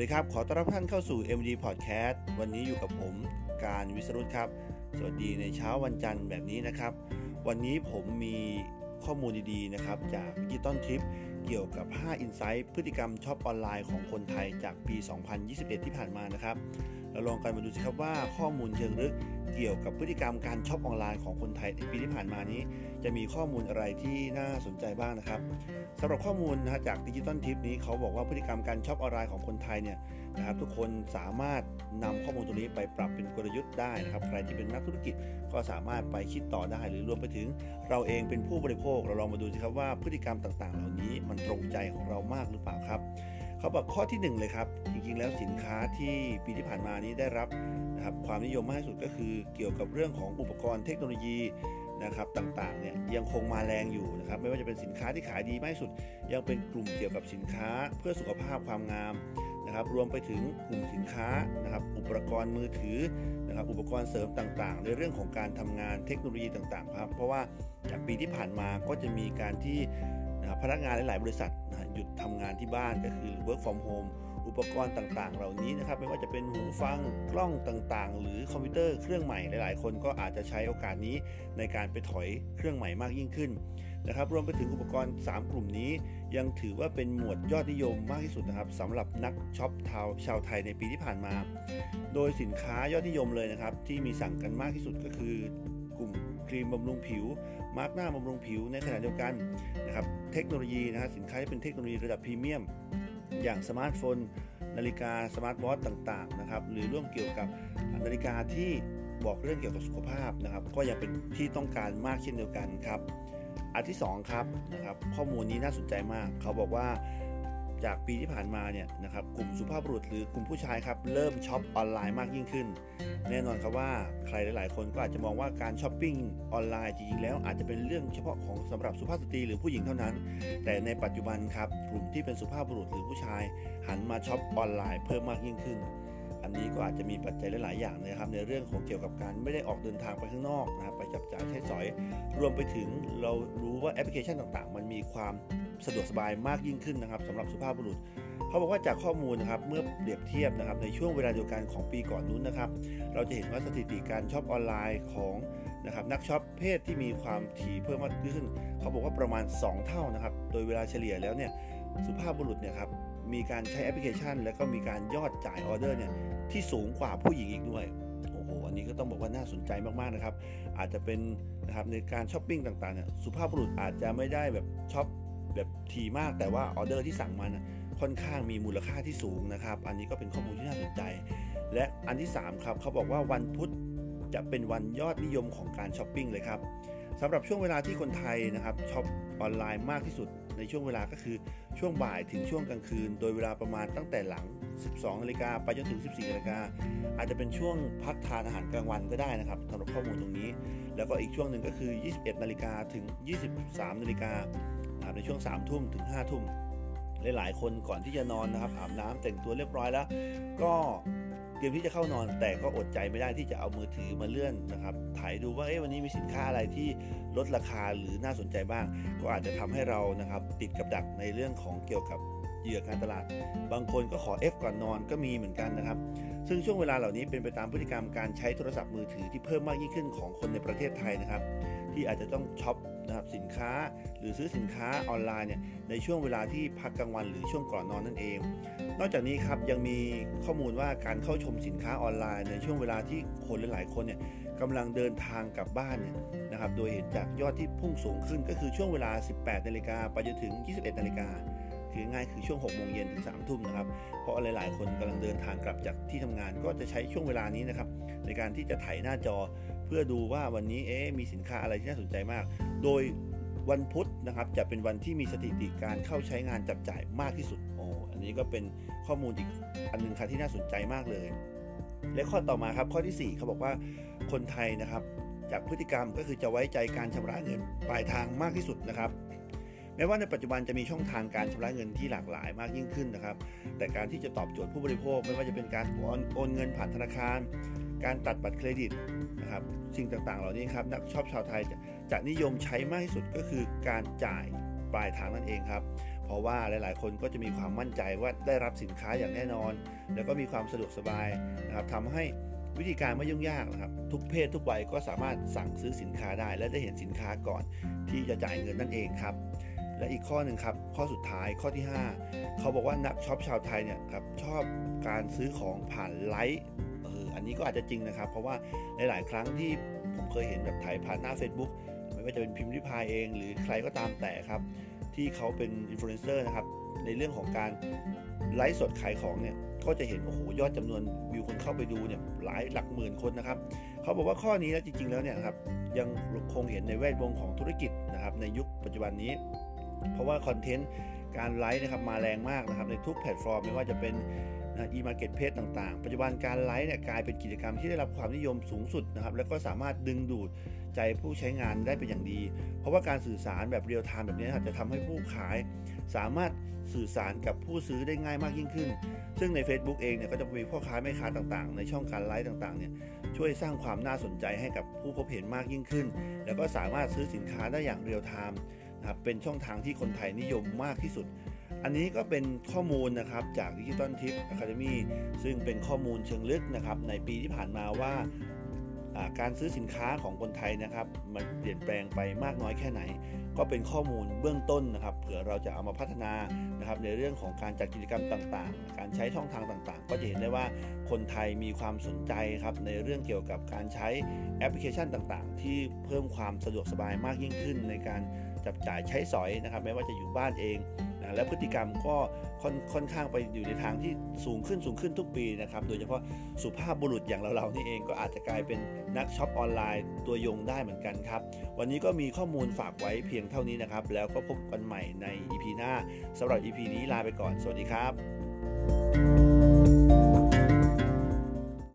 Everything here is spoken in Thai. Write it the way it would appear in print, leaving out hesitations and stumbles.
สวัสดีครับขอต้อนรับท่านเข้าสู่ MD Podcast วันนี้อยู่กับผมการวิศรุตครับสวัสดีในเช้าวันจันทร์แบบนี้นะครับวันนี้ผมมีข้อมูลดีๆนะครับจาก Digital Trip เกี่ยวกับ5 Insight พฤติกรรมช็อปออนไลน์ของคนไทยจากปี 2021 ที่ผ่านมานะครับเราลองกันมาดูสิครับว่าข้อมูลเชิงลึกเกี่ยวกับพฤติกรรมการช็อปออนไลน์ของคนไทยในปีที่ผ่านมานี้จะมีข้อมูลอะไรที่น่าสนใจบ้างนะครับสำหรับข้อมูลนะจาก Digital Trip นี้เขาบอกว่าพฤติกรรมการช็อปออนไลน์ของคนไทยเนี่ยนะครับทุกคนสามารถนำข้อมูลตัวนี้ไปปรับเป็นกลยุทธ์ได้นะครับใครที่เป็นนักธุรกิจก็สามารถไปคิดต่อได้หรือรวมไปถึงเราเองเป็นผู้บริโภคเราลองมาดูสิครับว่าพฤติกรรมต่างๆเหล่านี้มันตรงใจของเรามากหรือเปล่าครับเขาบอกข้อที่1เลยครับจริงๆแล้วสินค้าที่ปีที่ผ่านมานี้ได้รับนะครับความนิยมมากที่สุดก็คือเกี่ยวกับเรื่องของอุปกรณ์เทคโนโลยีนะครับต่างๆเนี่ยยังคงมาแรงอยู่นะครับไม่ว่าจะเป็นสินค้าที่ขายดีมากที่สุดยังเป็นกลุ่มเกี่ยวกับสินค้าเพื่อสุขภาพความงามนะครับรวมไปถึงกลุ่มสินค้านะครับอุปกรณ์มือถือนะครับอุปกรณ์เสริมต่างๆในเรื่องของการทำงานเทคโนโลยีต่างๆครับเพราะว่าจากปีที่ผ่านมาก็จะมีการที่พนักงานหลายๆบริษัทหยุดทำงานที่บ้านก็คือ work from home อุปกรณ์ต่างๆเหล่านี้นะครับไม่ว่าจะเป็นหูฟังกล้องต่างๆหรือคอมพิวเตอร์เครื่องใหม่หลายๆคนก็อาจจะใช้โอกาสนี้ในการไปถอยเครื่องใหม่มากยิ่งขึ้นนะครับรวมไปถึงอุปกรณ์3กลุ่มนี้ยังถือว่าเป็นหมวดยอดนิยมมากที่สุดนะครับสำหรับนักช็อปชาวไทยในปีที่ผ่านมาโดยสินค้ายอดนิยมเลยนะครับที่มีสั่งกันมากที่สุดก็คือกลุ่มครีมบำรุงผิวมาร์กหน้าบำรุงผิวในขณะเดียวกันนะครับเทคโนโลยีนะฮะสินค้าที่เป็นเทคโนโลยีระดับพรีเมียมอย่างสมาร์ทโฟนนาฬิกาสมาร์ทวอทต่างๆนะครับหรือร่วมเกี่ยวกับนาฬิกาที่บอกเรื่องเกี่ยวกับสุขภาพนะครับก็ยังเป็นที่ต้องการมากเช่นเดียวกันครับอันที่2ครับนะครับข้อมูลนี้น่าสนใจมากเขาบอกว่าจากปีที่ผ่านมาเนี่ยนะครับกลุ่มสุภาพบุรุษหรือกลุ่มผู้ชายครับเริ่มช็อปออนไลน์มากยิ่งขึ้นแน่นอนครับว่าใครหลายๆคนก็อาจจะมองว่าการช้อปปิ้งออนไลน์จริงๆแล้วอาจจะเป็นเรื่องเฉพาะของสำหรับสุภาพสตรีหรือผู้หญิงเท่านั้นแต่ในปัจจุบันครับกลุ่มที่เป็นสุภาพบุรุษหรือผู้ชายหันมาช็อปออนไลน์เพิ่มมากยิ่งขึ้นอันนี้ก็อาจจะมีปัจจัยหลายๆอย่างนะครับในเรื่องของเกี่ยวกับการไม่ได้ออกเดินทางไปข้างนอกนะครับไปจับจ่ายใช้สอยรวมไปถึงเรารู้ว่าแอปพลิเคชันต่างๆมันมีความสะดวกสบายมากยิ่งขึ้นนะครับสำหรับสุภาพบุรุษเขาบอกว่าจากข้อมูลนะครับเมื่อเปรียบเทียบนะครับในช่วงเวลาเดียวกันของปีก่อนนู้นนะครับเราจะเห็นว่าสถิติการช็อปออนไลน์ของนะครับนักช็อปเพศที่มีความถี่เพิ่มมากขึ้นเขาบอกว่าประมาณ2เท่านะครับโดยเวลาเฉลี่ยแล้วเนี่ยสุภาพบุรุษเนี่ยครับมีการใช้แอปพลิเคชันแล้วก็มีการยอดจ่ายออเดอร์เนี่ยที่สูงกว่าผู้หญิงอีกด้วยโอ้โหอันนี้ก็ต้องบอกว่าน่าสนใจมากๆนะครับอาจจะเป็นนะครับในการช้อปปิ้งต่างๆเนี่ยสุภาพบุรุษอาจจะไม่ได้แบบช็อปแบบถี่มากแต่ว่าออเดอร์ที่สั่งมานะค่อนข้างมีมูลค่าที่สูงนะครับอันนี้ก็เป็นข้อมูลที่น่าสนใจและอันที่3ครับเขาบอกว่าวันพุธจะเป็นวันยอดนิยมของการช้อปปิ้งเลยครับสำหรับช่วงเวลาที่คนไทยนะครับช็อปออนไลน์มากที่สุดในช่วงเวลาก็คือช่วงบ่ายถึงช่วงกลางคืนโดยเวลาประมาณตั้งแต่หลัง 12:00 นไปจนถึง 14:00 นอาจจะเป็นช่วงพักทานอาหารกลางวันก็ได้นะครับสำหรับข้อมูลตรงนี้แล้วก็อีกช่วงหนึ่งก็คือ 21:00 นถึง 23:00 นนะครับในช่วง 3:00 นถึง 5:00 นหลายๆคนก่อนที่จะนอนนะครับอาบน้ำแต่งตัวเรียบร้อยแล้วก็เตรียมที่จะเข้านอนแต่ก็อดใจไม่ได้ที่จะเอามือถือมาเลื่อนนะครับถ่ายดูว่าวันนี้มีสินค้าอะไรที่ลดราคาหรือน่าสนใจบ้างก็อาจจะทำให้เรานะครับติดกับดักในเรื่องของเกี่ยวกับเหยื่อการตลาดบางคนก็ขอก่อนนอนก็มีเหมือนกันนะครับซึ่งช่วงเวลาเหล่านี้เป็นไปตามพฤติกรรมการใช้โทรศัพท์มือถือที่เพิ่มมากยิ่งขึ้นของคนในประเทศไทยนะครับที่อาจจะต้องช็อปนะครับสินค้าหรือซื้อสินค้าออนไลน์เนี่ยในช่วงเวลาที่พักกลางวันหรือช่วงก่อนนอนนั่นเองนอกจากนี้ครับยังมีข้อมูลว่าการเข้าชมสินค้าออนไลน์ในช่วงเวลาที่คนหลายๆคนเนี่ยกำลังเดินทางกลับบ้านเนี่ยนะครับโดยเห็นจากยอดที่พุ่งสูงขึ้นก็คือช่วงเวลา 18:00 นไปจนถึง 21:00 นคือง่ายคือช่วง 18:00 นถึง 3:00 นนะครับเพราะหลายๆคนกำลังเดินทางกลับจากที่ทำงานก็จะใช้ช่วงเวลานี้นะครับในการที่จะไถหน้าจอเพื่อดูว่าวันนี้มีสินค้าอะไรที่น่าสนใจมากโดยวันพุธนะครับจะเป็นวันที่มีสถิติการเข้าใช้งานจับจ่ายมากที่สุดอันนี้ก็เป็นข้อมูลอีกอันนึงค่ะที่น่าสนใจมากเลยและข้อต่อมาครับข้อที่4เขาบอกว่าคนไทยนะครับจากพฤติกรรมก็คือจะไว้ใจการชำระเงินปลายทางมากที่สุดนะครับแม้ว่าในปัจจุบันจะมีช่องทางการชำระเงินที่หลากหลายมากยิ่งขึ้นนะครับแต่การที่จะตอบโจทย์ผู้บริโภคไม่ว่าจะเป็นการโอนเงินผ่านธนาคารการตัดบัตรเครดิตนะครับสิ่งต่างๆเหล่านี้ครับนักช็อปชาวไทยจะนิยมใช้มากที่สุดก็คือการจ่าย ปลายทางนั่นเองครับเพราะว่าหลายๆคนก็จะมีความมั่นใจว่าได้รับสินค้าอย่างแน่นอนแล้วก็มีความสะดวกสบายนะครับทำให้วิธีการไม่ยุ่งยากนะครับทุกเพศทุกวัยก็สามารถสั่งซื้อสินค้าได้และได้เห็นสินค้าก่อนที่จะจ่ายเงินนั่นเองครับและอีกข้อหนึ่งครับข้อสุดท้ายข้อที่5เขาบอกว่านักช็อปชาวไทยเนี่ยครับชอบการซื้อของผ่านไลฟ์อันนี้ก็อาจจะจริงนะครับเพราะว่าหลายๆครั้งที่ผมเคยเห็นแบบถ่ายผ่านหน้า Facebook ไม่ว่าจะเป็นพิมพ์ริพายเองหรือใครก็ตามแต่ครับที่เขาเป็นอินฟลูเอนเซอร์นะครับในเรื่องของการไลฟ์สดขายของเนี่ยก็จะเห็นโอ้โหยอดจำนวนวิวคนเข้าไปดูเนี่ยหลายหลักหมื่นคนนะครับเขาบอกว่าข้อนี้นะจริงๆแล้วเนี่ยครับยังคงเห็นในแวดวงของธุรกิจนะครับในยุคปัจจุบันนี้เพราะว่าคอนเทนต์การไลฟ์นะครับมาแรงมากนะครับในทุกแพลตฟอร์มไม่ว่าจะเป็นe-marketplace ต่างๆปัจจุบันการไลฟ์เนี่ยกลายเป็นกิจกรรมที่ได้รับความนิยมสูงสุดนะครับแล้วก็สามารถดึงดูดใจผู้ใช้งานได้เป็นอย่างดีเพราะว่าการสื่อสารแบบเรียลไทม์แบบนี้นะครับจะทำให้ผู้ขายสามารถสื่อสารกับผู้ซื้อได้ง่ายมากยิ่งขึ้นซึ่งใน Facebook เองเนี่ยก็จะมีพ่อค้าแม่ค้าต่างๆในช่องการไลฟ์ต่างๆเนี่ยช่วยสร้างความน่าสนใจให้กับผู้พบเห็นมากยิ่งขึ้นแล้วก็สามารถซื้อสินค้าได้อย่างเรียลไทม์นะครับเป็นช่องทางที่คนไทยนิยมมากที่สุดอันนี้ก็เป็นข้อมูลนะครับจาก Digital Trip Academy ซึ่งเป็นข้อมูลเชิงลึกนะครับในปีที่ผ่านมาว่าการซื้อสินค้าของคนไทยนะครับมันเปลี่ยนแปลงไปมากน้อยแค่ไหนก็เป็นข้อมูลเบื้องต้นนะครับเผื่อเราจะเอามาพัฒนานะครับในเรื่องของการจัดกิจกรรมต่างๆการใช้ช่องทางต่างๆก็จะเห็นได้ว่าคนไทยมีความสนใจครับในเรื่องเกี่ยวกับการใช้แอปพลิเคชันต่างๆที่เพิ่มความสะดวกสบายมากยิ่งขึ้นในการจับจ่ายใช้สอยนะครับไม่ว่าจะอยู่บ้านเองนะและพฤติกรรมก็ค่อนข้างไปอยู่ในทางที่สูงขึ้นทุกปีนะครับโดยเฉพาะสุภาพบุรุษอย่างเราๆนี่เองก็อาจจะกลายเป็นนักช็อปออนไลน์ตัวยงได้เหมือนกันครับวันนี้ก็มีข้อมูลฝากไว้เพียงเท่านี้นะครับแล้วก็พบกันใหม่ใน EP หน้าสำหรับ EP นี้ลาไปก่อนสวัสดีครับ